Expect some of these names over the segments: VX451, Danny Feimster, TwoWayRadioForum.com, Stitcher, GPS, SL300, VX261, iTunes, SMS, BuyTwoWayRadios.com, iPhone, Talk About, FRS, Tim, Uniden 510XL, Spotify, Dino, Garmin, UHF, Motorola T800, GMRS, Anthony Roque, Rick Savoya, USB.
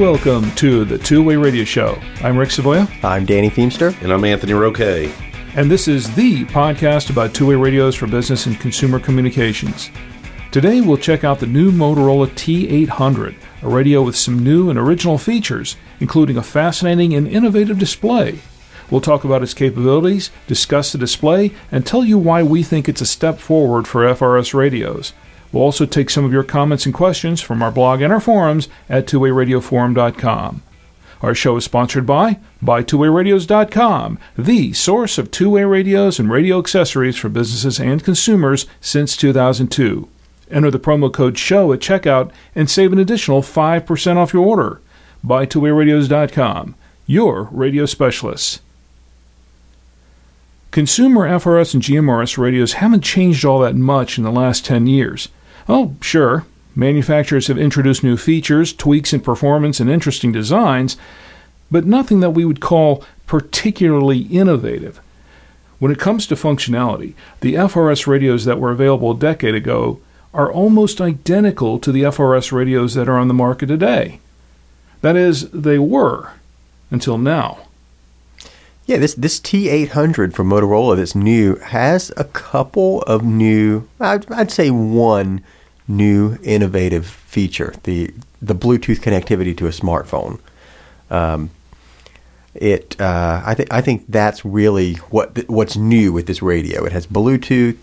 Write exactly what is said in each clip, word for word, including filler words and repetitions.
Welcome to the Two-Way Radio Show. I'm Rick Savoya. I'm Danny Feimster. And I'm Anthony Roque. And this is the podcast about two-way radios for business and consumer communications. Today we'll check out the new Motorola T eight hundred, a radio with some new and original features, including a fascinating and innovative display. We'll talk about its capabilities, discuss the display, and tell you why we think it's a step forward for F R S radios. We'll also take some of your comments and questions from our blog and our forums at two way radio forum dot com. Our show is sponsored by buy two way radios dot com, the source of two-way radios and radio accessories for businesses and consumers since two thousand two. Enter the promo code SHOW at checkout and save an additional five percent off your order. buy two way radios dot com, your radio specialists. Consumer F R S and G M R S radios haven't changed all that much in the last ten years. Oh, sure, manufacturers have introduced new features, tweaks in performance, and interesting designs, but nothing that we would call particularly innovative. When it comes to functionality, the F R S radios that were available a decade ago are almost identical to the F R S radios that are on the market today. That is, they were, until now. Yeah, this this T eight hundred from Motorola that's new has a couple of new, I'd, I'd say one new innovative feature, the the Bluetooth connectivity to a smartphone. Um, it uh, I think I think that's really what th- what's new with this radio. It has Bluetooth.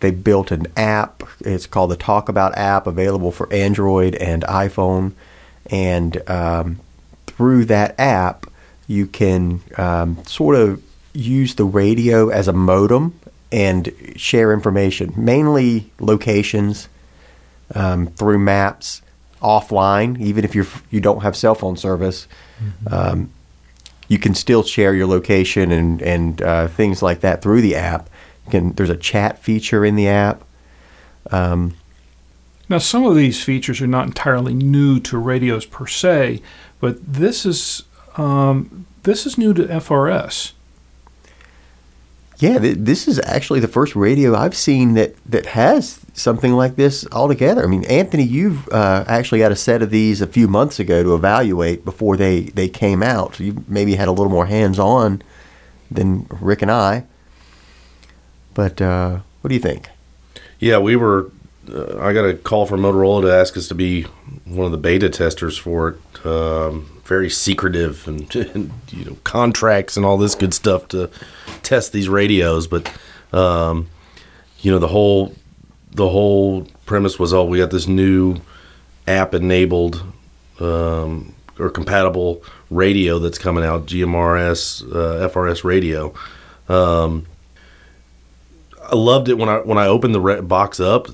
They built an app. It's called the Talk About app, available for Android and iPhone, and um, through that app, you can um, sort of use the radio as a modem and share information, mainly locations um, through maps, offline. Even if you're you don't have cell phone service, mm-hmm. um, you can still share your location and and uh, things like that through the app. You can, there's a chat feature in the app. Um, now, some of these features are not entirely new to radios per se, but this is. Um, this is new to F R S. Yeah, th- this is actually the first radio I've seen that, that has something like this altogether. I mean, Anthony, you've uh, actually had a set of these a few months ago to evaluate before they, they came out. You maybe had a little more hands-on than Rick and I. But uh, what do you think? Yeah, we were... Uh, I got a call from Motorola to ask us to be one of the beta testers for it. Um very secretive and, and you know contracts and all this good stuff to test these radios, but um, you know the whole the whole premise was, oh, we got this new app enabled um, or compatible radio that's coming out, G M R S uh, F R S radio. Um, I loved it when I when I opened the re- box up.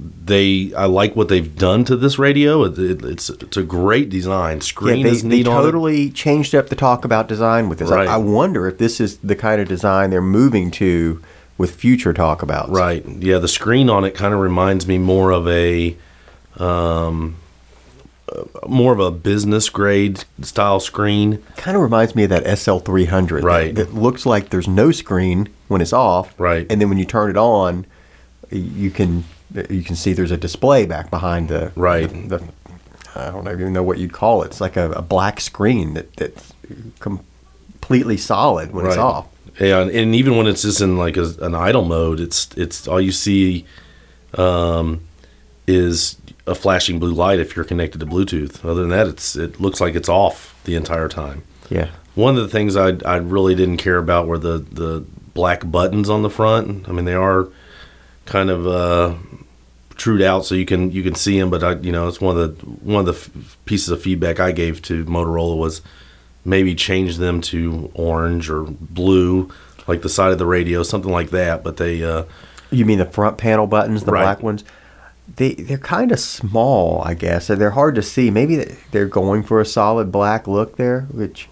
They, I like what they've done to this radio. It, it, it's it's a great design. Screen yeah, they, is neat. They totally on it. Changed up the Talk About design with this. Right. I, I wonder if this is the kind of design they're moving to with future Talk Abouts. Right. Yeah, the screen on it kind of reminds me more of a um, more of a business grade style screen. Kind of reminds me of that S L three hundred. Right. That, that looks like there's no screen when it's off. Right. And then when you turn it on, you can. You can see there's a display back behind the right. The, the, I don't even know what you'd call it. It's like a, a black screen that that's completely solid when right. it's off. Yeah, and, and even when it's just in like a, an idle mode, it's it's all you see um, is a flashing blue light if you're connected to Bluetooth. Other than that, it's it looks like it's off the entire time. Yeah. One of the things I I really didn't care about were the the black buttons on the front. I mean, they are kind of. Uh, Trued out so you can you can see them, but I you know it's one of the one of the f- pieces of feedback I gave to Motorola was maybe change them to orange or blue, like the side of the radio, something like that. But they uh, you mean the front panel buttons, the right. black ones? they, they're kind of small, I guess, and they're hard to see. Maybe they're going for a solid black look there, which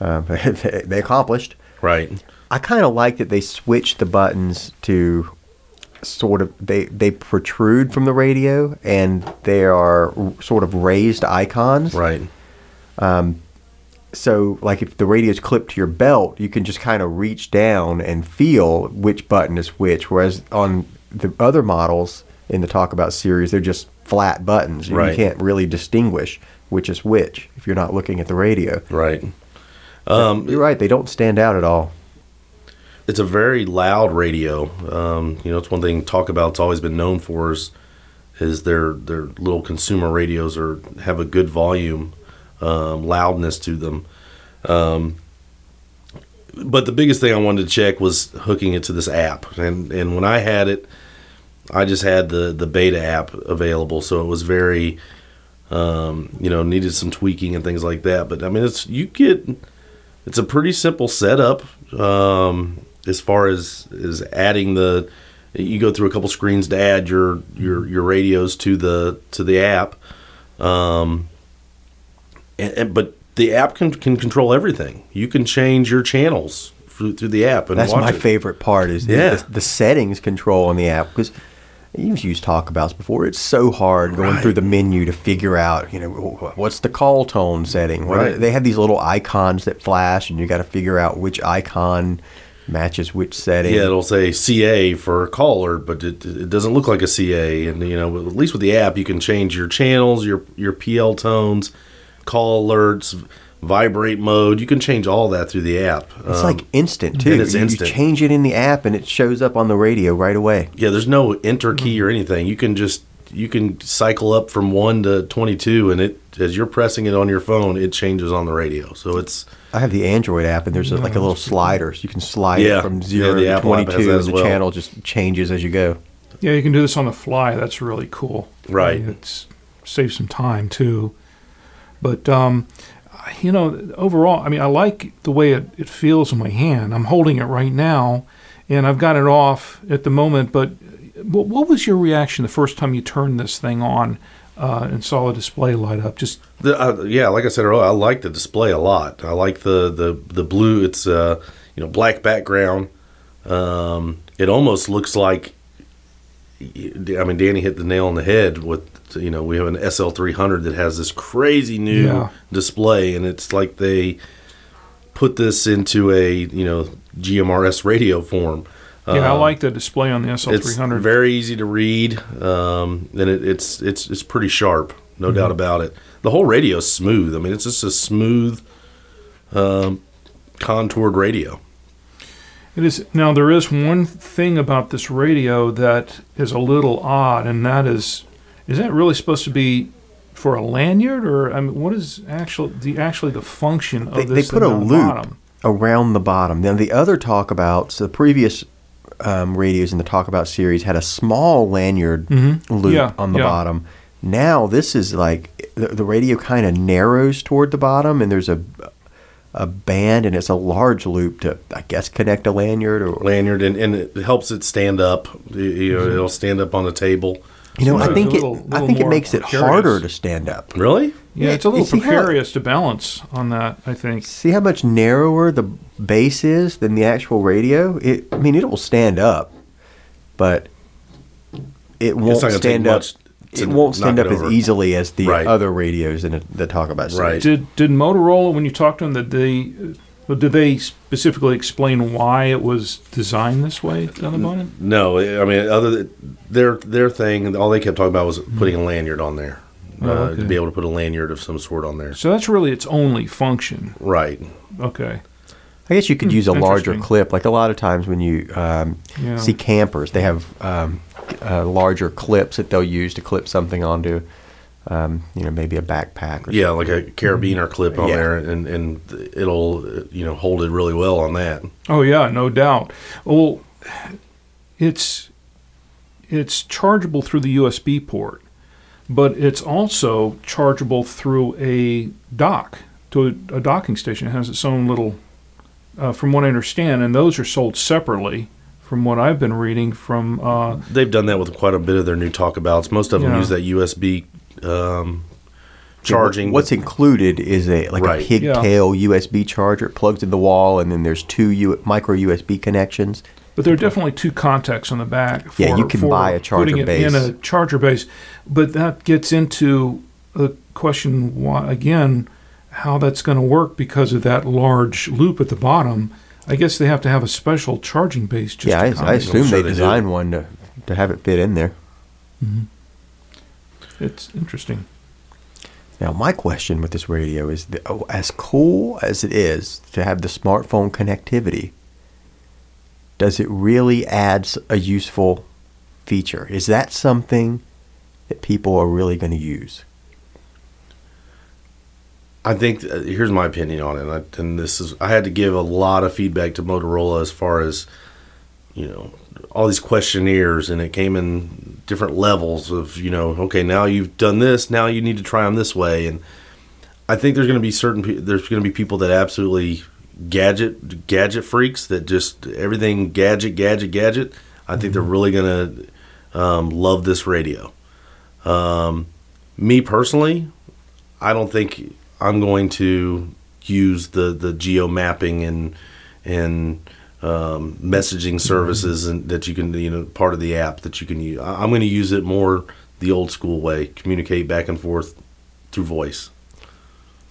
uh, they accomplished. Right. I kind of like that they switched the buttons to sort of, they, they protrude from the radio, and they are sort of raised icons. Right. Um. So, like, if the radio's clipped to your belt, you can just kind of reach down and feel which button is which, whereas on the other models in the Talk About series, they're just flat buttons. Right. You can't really distinguish which is which if you're not looking at the radio. Right. Um, you're right. They don't stand out at all. It's a very loud radio. Um, you know, it's one thing Talk About's always been known for is, is their their little consumer radios are have a good volume, um, loudness to them. Um, but the biggest thing I wanted to check was hooking it to this app. And and when I had it, I just had the, the beta app available, so it was very, um, you know, needed some tweaking and things like that. But I mean, it's you get it's a pretty simple setup. Um, as far as, as adding the, you go through a couple screens to add your, your, your radios to the, to the app. Um, and, and, but the app can, can control everything. You can change your channels through, through the app. And that's watch my it. favorite part is yeah. the, the settings control on the app, because you've used Talkabouts before. It's so hard going right. through the menu to figure out, you know, what's the call tone setting. Right. They have these little icons that flash, and you got to figure out which icon matches which setting. Yeah, it'll say C A for caller, but it, it doesn't look like a C A. And you know, at least with the app, you can change your channels, your your P L tones, call alerts, vibrate mode. You can change all that through the app. It's um, like instant too. It's you, instant. You change it in the app and it shows up on the radio right away. Yeah, there's no enter key or anything. You can just you can cycle up from one to twenty-two, and it as you're pressing it on your phone, it changes on the radio. So it's. I have the Android app, and there's a, like a little slider, so you can slide yeah, it from zero yeah, to twenty-two, and the well. channel just changes as you go. Yeah, you can do this on the fly. That's really cool. Right. I mean, it saves some time too, but. Um, You know, overall, I mean, I like the way it, it feels in my hand. I'm holding it right now, and I've got it off at the moment. But what was your reaction the first time you turned this thing on uh, and saw the display light up? Just the, uh, yeah, like I said earlier, I like the display a lot. I like the the, the blue. It's uh, you know, black background. Um, it almost looks like. I mean, Danny hit the nail on the head with. You know, we have an S L three hundred that has this crazy new yeah. display, and it's like they put this into a, you know, G M R S radio form. Yeah, um, I like the display on the S L three hundred. It's very easy to read, um, and it, it's it's it's pretty sharp, no mm-hmm. doubt about it. The whole radio is smooth. I mean, it's just a smooth, um, contoured radio. It is. Now, there is one thing about this radio that is a little odd, and that is... Is that really supposed to be for a lanyard, or I mean, what is actual the actually the function of they, this? They put a loop bottom? around the bottom. Now the other Talk Abouts, so the previous um, radios in the Talk About series had a small lanyard mm-hmm. loop yeah, on the yeah. bottom. Now this is like the, the radio kind of narrows toward the bottom, and there's a a band, and it's a large loop to, I guess, connect a lanyard or lanyard, and, and it helps it stand up. You know, mm-hmm. it'll stand up on the table. You know, so I think it. Little, little I think it makes it precarious. harder to stand up. Really? Yeah, yeah it's a little precarious how, to balance on that. I think. See how much narrower the base is than the actual radio. It. I mean, it will stand up, but it won't stand up. It won't stand up as easily as the right. other radios in the Talk About series. Right. Did Did Motorola, when you talked to them, that they. Well, did they specifically explain why it was designed this way? No, I mean, other than their their thing, all they kept talking about was putting a lanyard on there, oh, okay. uh, to be able to put a lanyard of some sort on there. So that's really its only function, right? Okay. I guess you could use a larger clip. Like a lot of times when you um, yeah. see campers, they have um, uh, larger clips that they'll use to clip something onto. Um, you know, maybe a backpack or yeah, something. Like a carabiner clip on yeah. there, and, and it'll, you know, hold it really well on that. Oh, yeah, no doubt. Well, it's it's chargeable through the U S B port, but it's also chargeable through a dock, to a, a docking station. It has its own little, uh, from what I understand, and those are sold separately from what I've been reading from... Uh, They've done that with quite a bit of their new Talkabouts. Most of them yeah. use that U S B um, charging. What's included is a like right. a pigtail yeah. U S B charger. It plugs in the wall, and then there's two U- micro U S B connections. But there are definitely two contacts on the back for, yeah, you can for buy a charger putting it base. in a charger base. But that gets into the question, why, again, how that's going to work because of that large loop at the bottom. I guess they have to have a special charging base. Just yeah, to I, I assume sure they designed one to, to have it fit in there. Mm-hmm. It's interesting. Now, my question with this radio is, that, oh, as cool as it is to have the smartphone connectivity, does it really add a useful feature? Is that something that people are really going to use? I think uh, here's my opinion on it, and, I, and this is I had to give a lot of feedback to Motorola as far as, you know, all these questionnaires, and it came in different levels of, you know, okay, now you've done this, now you need to try them this way, and I think there's going to be certain pe- there's going to be people that absolutely gadget gadget freaks that just everything gadget gadget gadget. I mm-hmm. think they're really going to um, love this radio. Um, me personally, I don't think. I'm going to use the, the geo mapping and and um, messaging services and that you can, you know, part of the app that you can use. I'm going to use it more the old school way, communicate back and forth through voice.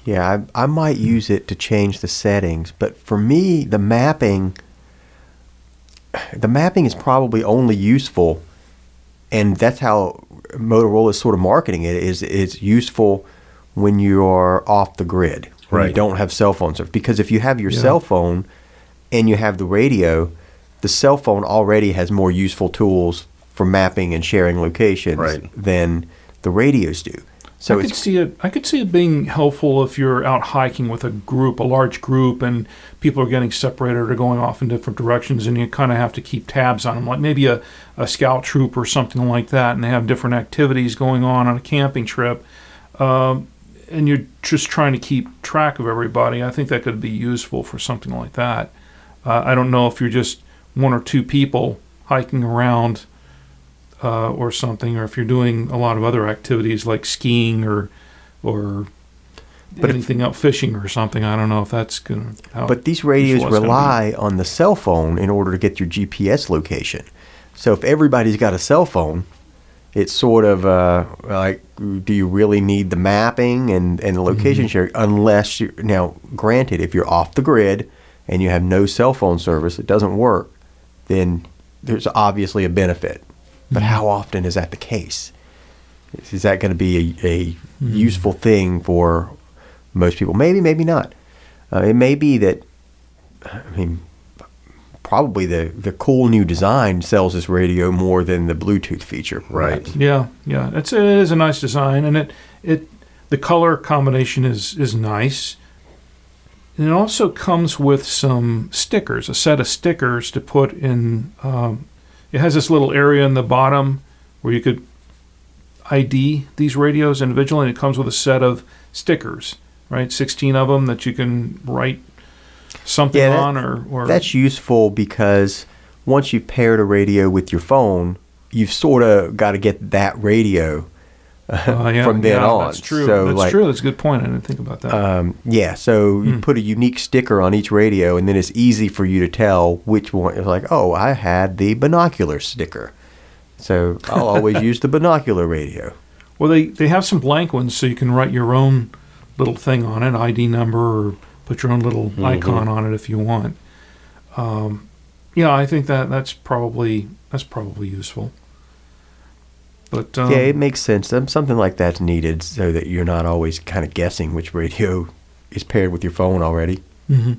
Yeah, I, I might use it to change the settings, but for me, the mapping, the mapping is probably only useful, and that's how Motorola is sort of marketing it, is it's useful when you are off the grid, when right. you don't have cell phone service. Because if you have your yeah. cell phone and you have the radio, the cell phone already has more useful tools for mapping and sharing locations right. than the radios do. So I could see it. I could see it being helpful if you're out hiking with a group, a large group, and people are getting separated or going off in different directions, and you kind of have to keep tabs on them, like maybe a, a scout troop or something like that, and they have different activities going on on a camping trip. Um, And you're just trying to keep track of everybody. I think that could be useful for something like that. Uh, I don't know if you're just one or two people hiking around uh, or something, or if you're doing a lot of other activities like skiing or or but anything if, out fishing or something. I don't know if that's going to... But these radios rely on the cell phone in order to get your G P S location. So if everybody's got a cell phone... It's sort of uh, like, do you really need the mapping and, and the location mm-hmm. sharing? Unless you now, granted, if you're off the grid and you have no cell phone service, it doesn't work, then there's obviously a benefit. But mm-hmm. how often is that the case? Is, is that going to be a, a mm-hmm. useful thing for most people? Maybe, maybe not. Uh, it may be that, I mean, probably the, the cool new design sells this radio more than the Bluetooth feature. Right. Yeah, yeah. It's, it is a nice design, and it it the color combination is, is nice. And it also comes with some stickers, a set of stickers to put in. Um, it has this little area in the bottom where you could I D these radios individually, and it comes with a set of stickers, right? sixteen of them that you can write something yeah, that, on or, or that's useful because once you've paired a radio with your phone, you've sort of got to get that radio uh, uh, yeah, from then yeah, on. That's true. So that's like, true. That's a good point. I didn't think about that. Um, yeah. So hmm. you put a unique sticker on each radio, and then it's easy for you to tell which one. It's like, oh, I had the binocular sticker, so I'll always use the binocular radio. Well, they they have some blank ones, so you can write your own little thing on it, I D number or. Put your own little mm-hmm. icon on it if you want. Um, yeah, I think that that's probably that's probably useful. But um, yeah, it makes sense. Something like that's needed so that you're not always kind of guessing which radio is paired with your phone already. Mm-hmm.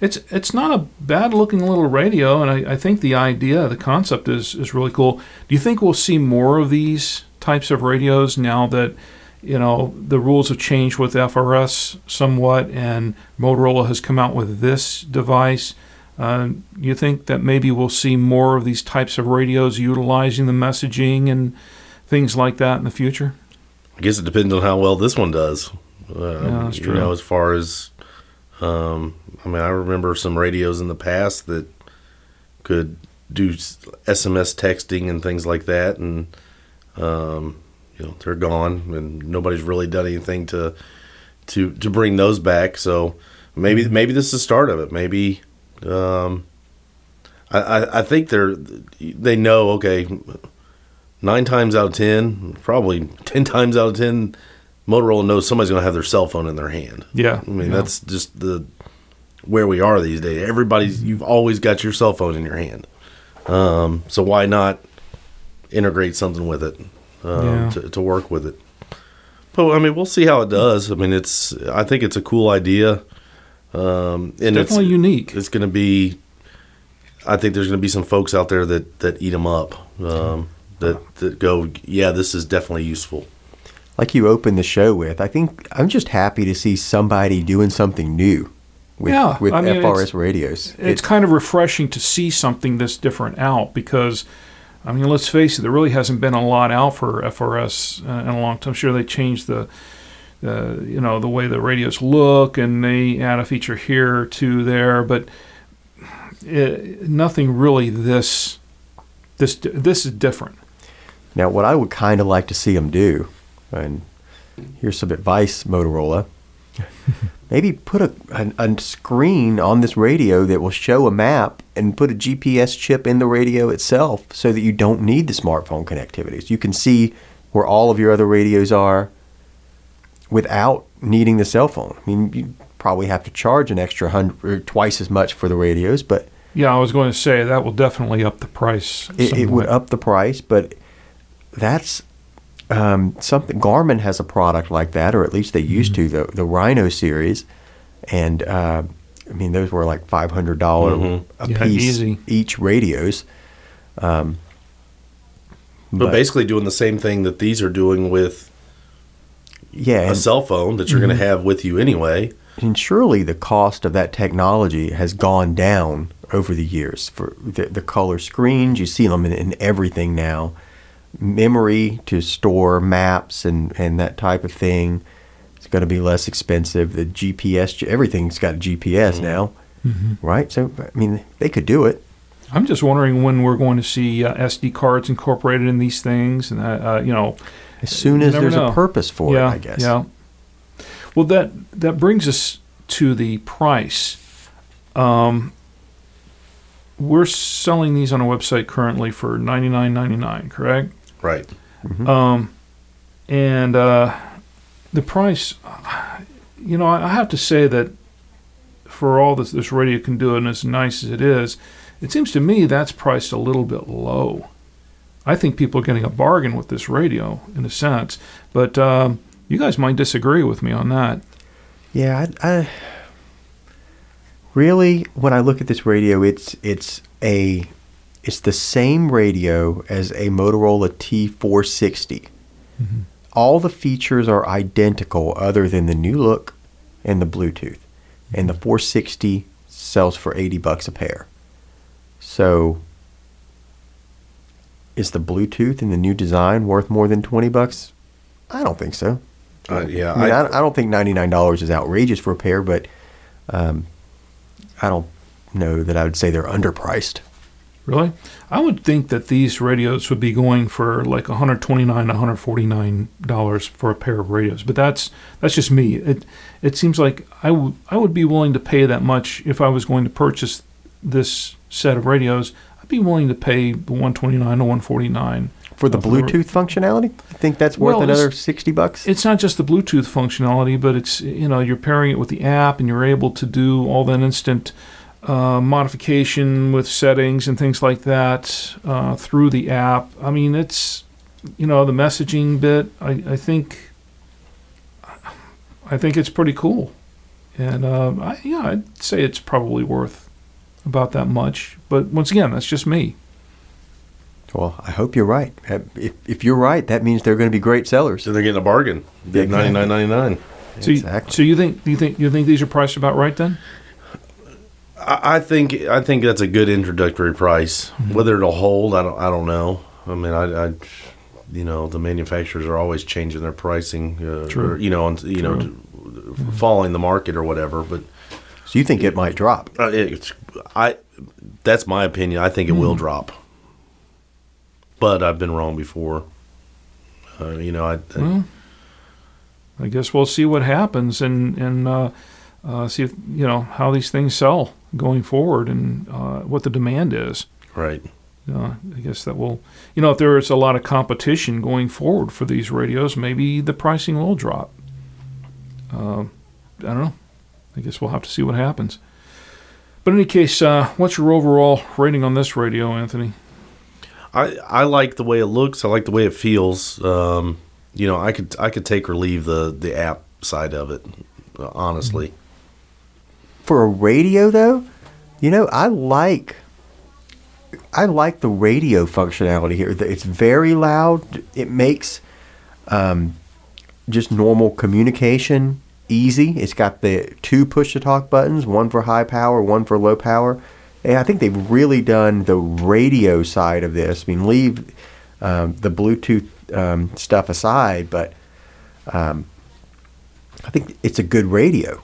It's it's not a bad looking little radio, and I, I think the idea, the concept is is really cool. Do you think we'll see more of these types of radios now that? You know, the rules have changed with F R S somewhat, and Motorola has come out with this device. Uh, you think that maybe we'll see more of these types of radios utilizing the messaging and things like that in the future? I guess it depends on how well this one does. Uh, yeah, that's true. You know, as far as, um, I mean, I remember some radios in the past that could do S M S texting and things like that, and um, you know, they're gone, and nobody's really done anything to to to bring those back. So maybe maybe this is the start of it. Maybe um, I I think they're they know okay. Nine times out of ten, probably ten times out of ten, Motorola knows somebody's going to have their cell phone in their hand. Yeah, I mean yeah. that's just the where we are these days. Everybody's you've always got your cell phone in your hand. Um, so why not integrate something with it um, yeah. to, to work with it? But I mean, we'll see how it does. I mean, it's I think it's a cool idea. Um, and it's definitely it's, unique. It's going to be. I think there's going to be some folks out there that that eat them up. Um, that that go. Yeah, this is definitely useful. Like you opened the show with, I think I'm just happy to see somebody doing something new. With, yeah, with I mean, F R S it's, radios. It's, it's kind of refreshing to see something this different out because, I mean, let's face it, there really hasn't been a lot out for F R S uh, in a long time. I'm sure they changed the, uh, you know, the way the radios look and they add a feature here or two there, but it, nothing really this, this, this is different. Now, what I would kind of like to see them do, and here's some advice, Motorola, maybe put a, a, a screen on this radio that will show a map and put a G P S chip in the radio itself so that you don't need the smartphone connectivity. So you can see where all of your other radios are without needing the cell phone. I mean, you probably have to charge an extra hundred or twice as much for the radios, but... Yeah, I was going to say that will definitely up the price. It, it would up the price, but that's... Um, something Garmin has a product like that, or at least they used mm-hmm. to the the Rhino series, and uh, I mean those were like five hundred dollar mm-hmm. a yeah, piece easy. each radios. Um, but, but basically doing the same thing that these are doing with yeah, a and, cell phone that you're mm-hmm. going to have with you anyway. And surely the cost of that technology has gone down over the years. For the, the color screens, you see them in, in everything now. Memory to store maps and, and that type of thing. It's going to be less expensive. The G P S, everything's got a G P S mm-hmm. now, mm-hmm. right? So, I mean, they could do it. I'm just wondering when we're going to see uh, S D cards incorporated in these things. And, uh, uh, you know, as soon as there's know. a purpose for yeah, it, I guess. Yeah. Well, that, that brings us to the price. Um, we're selling these on a website currently for ninety-nine ninety-nine, correct? Right. Mm-hmm. Um, and uh, the price, you know, I have to say that for all this, this radio can do and as nice as it is, it seems to me that's priced a little bit low. I think people are getting a bargain with this radio in a sense, but um, you guys might disagree with me on that. Yeah, I, I really, when I look at this radio, it's it's a... It's the same radio as a Motorola T four sixty. Mm-hmm. All the features are identical other than the new look and the Bluetooth. Mm-hmm. And the four sixty sells for eighty bucks a pair. So is the Bluetooth and the new design worth more than twenty bucks? I don't think so. Uh, yeah, I, mean, I, I don't think ninety-nine dollars is outrageous for a pair, but um, I don't know that I would say they're underpriced. Really? I would think that these radios would be going for like one hundred twenty-nine dollars, one hundred forty-nine dollars for a pair of radios. But that's that's just me. It it seems like I, w- I would be willing to pay that much if I was going to purchase this set of radios. I'd be willing to pay the one hundred twenty-nine dollars to one hundred forty-nine dollars. For the Bluetooth functionality? I think that's worth well, another sixty bucks. It's not just the Bluetooth functionality, but it's, you know, you're pairing it with the app and you're able to do all that instant Uh, modification with settings and things like that uh, through the app. I mean, it's, you know, the messaging bit, I, I think I think it's pretty cool. And, uh, I, yeah, I'd say it's probably worth about that much. But once again, that's just me. Well, I hope you're right. If, if you're right, that means they're going to be great sellers. So they're getting a bargain. Big ninety-nine ninety-nine. So, exactly. you, so you think you think you think these are priced about right then? I think I think that's a good introductory price. Whether it'll hold, I don't I don't know. I mean, I, I you know, the manufacturers are always changing their pricing, uh, True. Or, you know, and, you True. know, mm-hmm. following the market or whatever. But so you think it, it might drop? Uh, it, I that's my opinion. I think it mm. will drop. But I've been wrong before. Uh, you know, I, I, well, I guess we'll see what happens and, and uh, uh, see if, you know, how these things sell going forward and uh, what the demand is. Right. Uh, I guess that will, you know, if there is a lot of competition going forward for these radios, maybe the pricing will drop. Uh, I don't know. I guess we'll have to see what happens. But in any case, uh, what's your overall rating on this radio, Anthony? I, I like the way it looks. I like the way it feels. Um, you know, I could I could take or leave the, the app side of it, honestly. For a radio, though, you know, I like I like the radio functionality here. It's very loud. It makes um, just normal communication easy. It's got the two push-to-talk buttons, one for high power, one for low power. And I think they've really done the radio side of this. I mean, leave um, the Bluetooth um, stuff aside, but um, I think it's a good radio.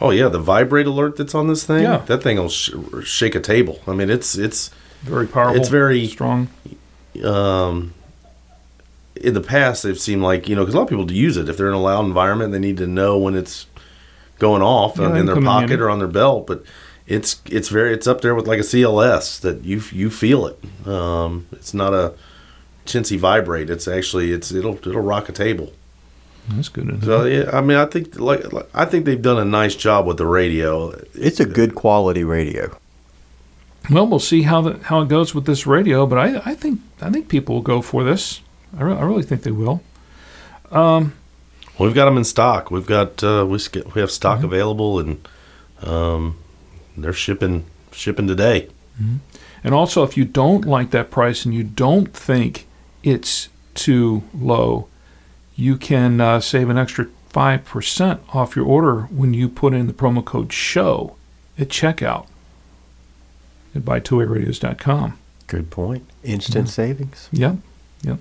Oh, yeah, the vibrate alert that's on this thing? Yeah. That thing will sh- shake a table. I mean, it's... it's very powerful. It's very... strong. Um, in the past, they've seemed like, you know, because a lot of people do use it. If they're in a loud environment, they need to know when it's going off yeah, in their pocket in. or on their belt, but... It's it's very it's up there with like a C L S that you you feel it. Um, it's not a chintzy vibrate. It's actually it's it'll it'll rock a table. That's good. So yeah, I mean I think like, like I think they've done a nice job with the radio. It's a good quality radio. Well, we'll see how the, how it goes with this radio, but I I think I think people will go for this. I re- I really think they will. Um, well, we've got them in stock. We've got uh, we we have stock mm-hmm. available and. Um, They're shipping shipping today. Mm-hmm. And also, if you don't like that price and you don't think it's too low, you can uh, save an extra five percent off your order when you put in the promo code SHOW at checkout at buy two way radios dot com. Good point. Instant mm-hmm. savings. Yep, yep.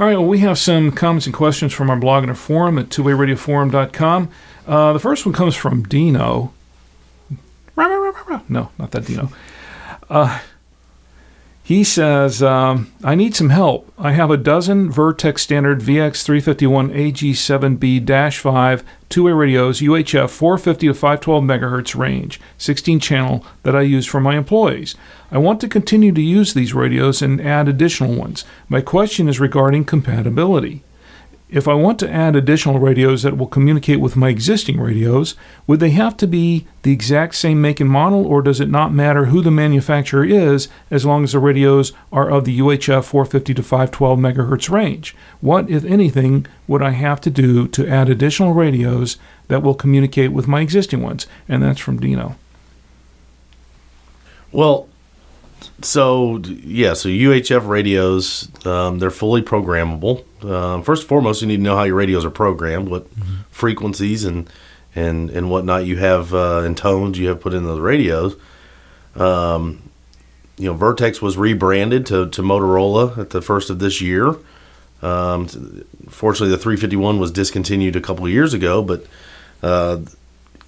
All right, well, we have some comments and questions from our blog and our forum at two way radio forum dot com. Uh, the first one comes from Dino. No, not that Dino. Uh, he says, um, I need some help. I have a dozen Vertex Standard V X three fifty-one A G seven B dash five two-way radios, U H F four fifty to five twelve megahertz range, sixteen channel that I use for my employees. I want to continue to use these radios and add additional ones. My question is regarding compatibility. If I want to add additional radios that will communicate with my existing radios, would they have to be the exact same make and model, or does it not matter who the manufacturer is as long as the radios are of the U H F four fifty to five twelve megahertz range? What, if anything, would I have to do to add additional radios that will communicate with my existing ones? And that's from Dino. Well, so, yeah, so U H F radios, um, they're fully programmable. Uh, first and foremost, you need to know how your radios are programmed, what mm-hmm. frequencies and, and, and whatnot you have uh, and tones you have put in those radios. Um, you know, Vertex was rebranded to, to Motorola at the first of this year. Um, fortunately, the three fifty-one was discontinued a couple of years ago, but uh,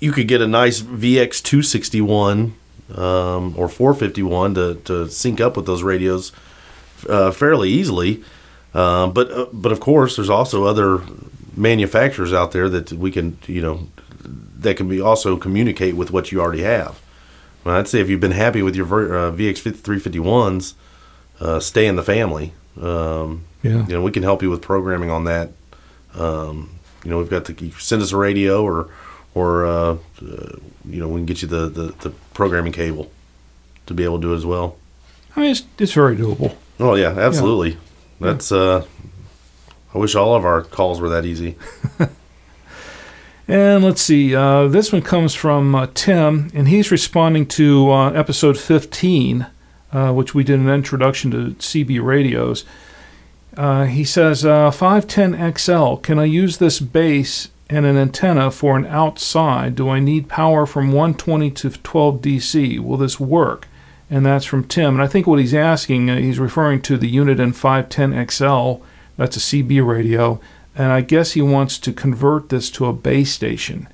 you could get a nice V X two sixty-one um, or four fifty-one to, to sync up with those radios uh, fairly easily. Uh, but uh, but of course, there's also other manufacturers out there that we can you know that can be also communicate with what you already have. Well, I'd say if you've been happy with your uh, V X three fifty-ones, uh, stay in the family. Um, yeah, you know we can help you with programming on that. Um, you know we've got the send us a radio or or uh, uh, you know we can get you the, the, the programming cable to be able to do it as well. I mean it's it's very doable. Oh yeah, absolutely. Yeah. That's, uh, I wish all of our calls were that easy. And let's see, uh, this one comes from uh, Tim, and he's responding to uh, episode fifteen, uh, which we did an introduction to C B radios. Uh, he says, uh, five ten X L, can I use this base and an antenna for an outside? Do I need power from one twenty to twelve D C? Will this work? And that's from Tim. And I think what he's asking, uh, he's referring to the Uniden five ten X L. That's a C B radio. And I guess he wants to convert this to a base station.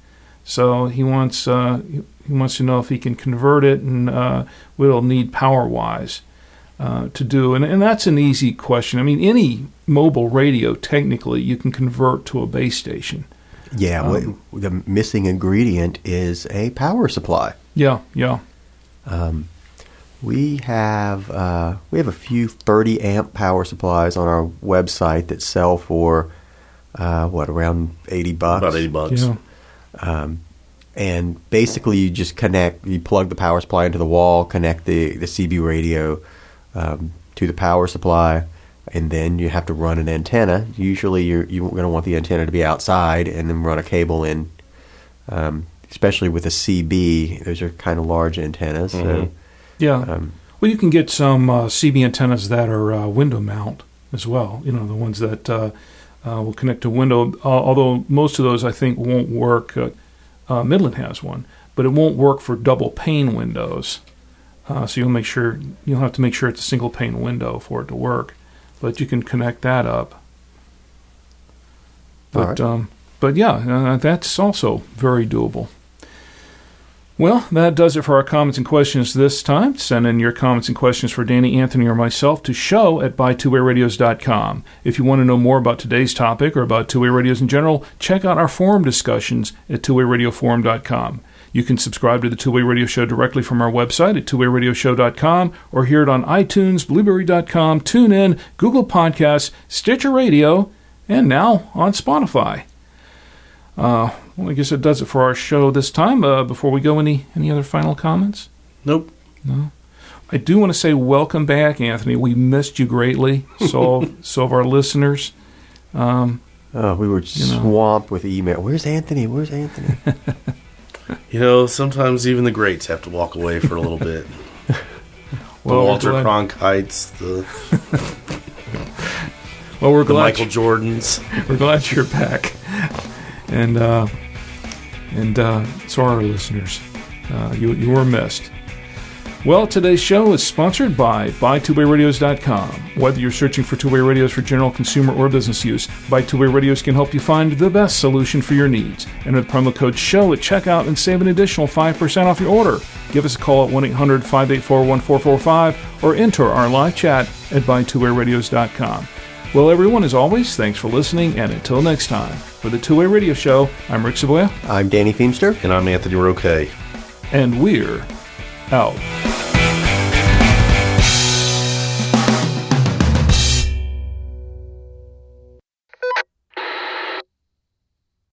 So he wants, uh, he wants to know if he can convert it and uh, what it'll need power-wise uh, to do. And, and that's an easy question. I mean, any mobile radio, technically, you can convert to a base station. Yeah, um, well, the missing ingredient is a power supply. Yeah, yeah. Um, we have uh, we have a few thirty amp power supplies on our website that sell for uh, what around eighty bucks. About eighty bucks. Yeah. Um, and basically, you just connect. You plug the power supply into the wall, connect the the C B radio um, to the power supply, and then you have to run an antenna. Usually, you're you're going to want the antenna to be outside, and then run a cable in. Um, especially with a C B, those are kind of large antennas. Mm-hmm. So, yeah. Um, well, you can get some uh, C B antennas that are uh, window mount as well. You know, the ones that uh, uh, will connect to window, uh, although most of those I think won't work. Uh, uh, Midland has one, but it won't work for double pane windows. Uh, so you'll make sure you'll have to make sure it's a single pane window for it to work. But you can connect that up. But, all right. um, but yeah, uh, that's also very doable. Well, that does it for our comments and questions this time. Send in your comments and questions for Danny, Anthony, or myself to show at buy two way radios dot com. If you want to know more about today's topic or about two-way radios in general, check out our forum discussions at two way radio forum dot com. You can subscribe to the Two-Way Radio Show directly from our website at two way radio show dot com or hear it on iTunes, blueberry dot com, TuneIn, Google Podcasts, Stitcher Radio, and now on Spotify. Uh, well, I guess it does it for our show this time. Uh, before we go, any, any other final comments? Nope. No. I do want to say welcome back, Anthony. We missed you greatly, so, so of our listeners. Um, oh, we were swamped know. with email. Where's Anthony? Where's Anthony? You know, sometimes even the greats have to walk away for a little bit. Well, the Walter Cronkites, the, well, we're the glad Michael Jordans. We're glad you're back. And uh, and uh, so are our listeners. Uh, you, you were missed. Well, today's show is sponsored by buy two way radios dot com. Whether you're searching for two-way radios for general consumer or business use, Buy Two-Way Radios can help you find the best solution for your needs. And with promo code SHOW at checkout and save an additional five percent off your order. Give us a call at one eight hundred five eight four one four four five or enter our live chat at buy two way radios dot com. Well, everyone, as always, thanks for listening, and until next time, for the Two-Way Radio Show, I'm Rick Savoya. I'm Danny Feimster. And I'm Anthony Roque. And we're out.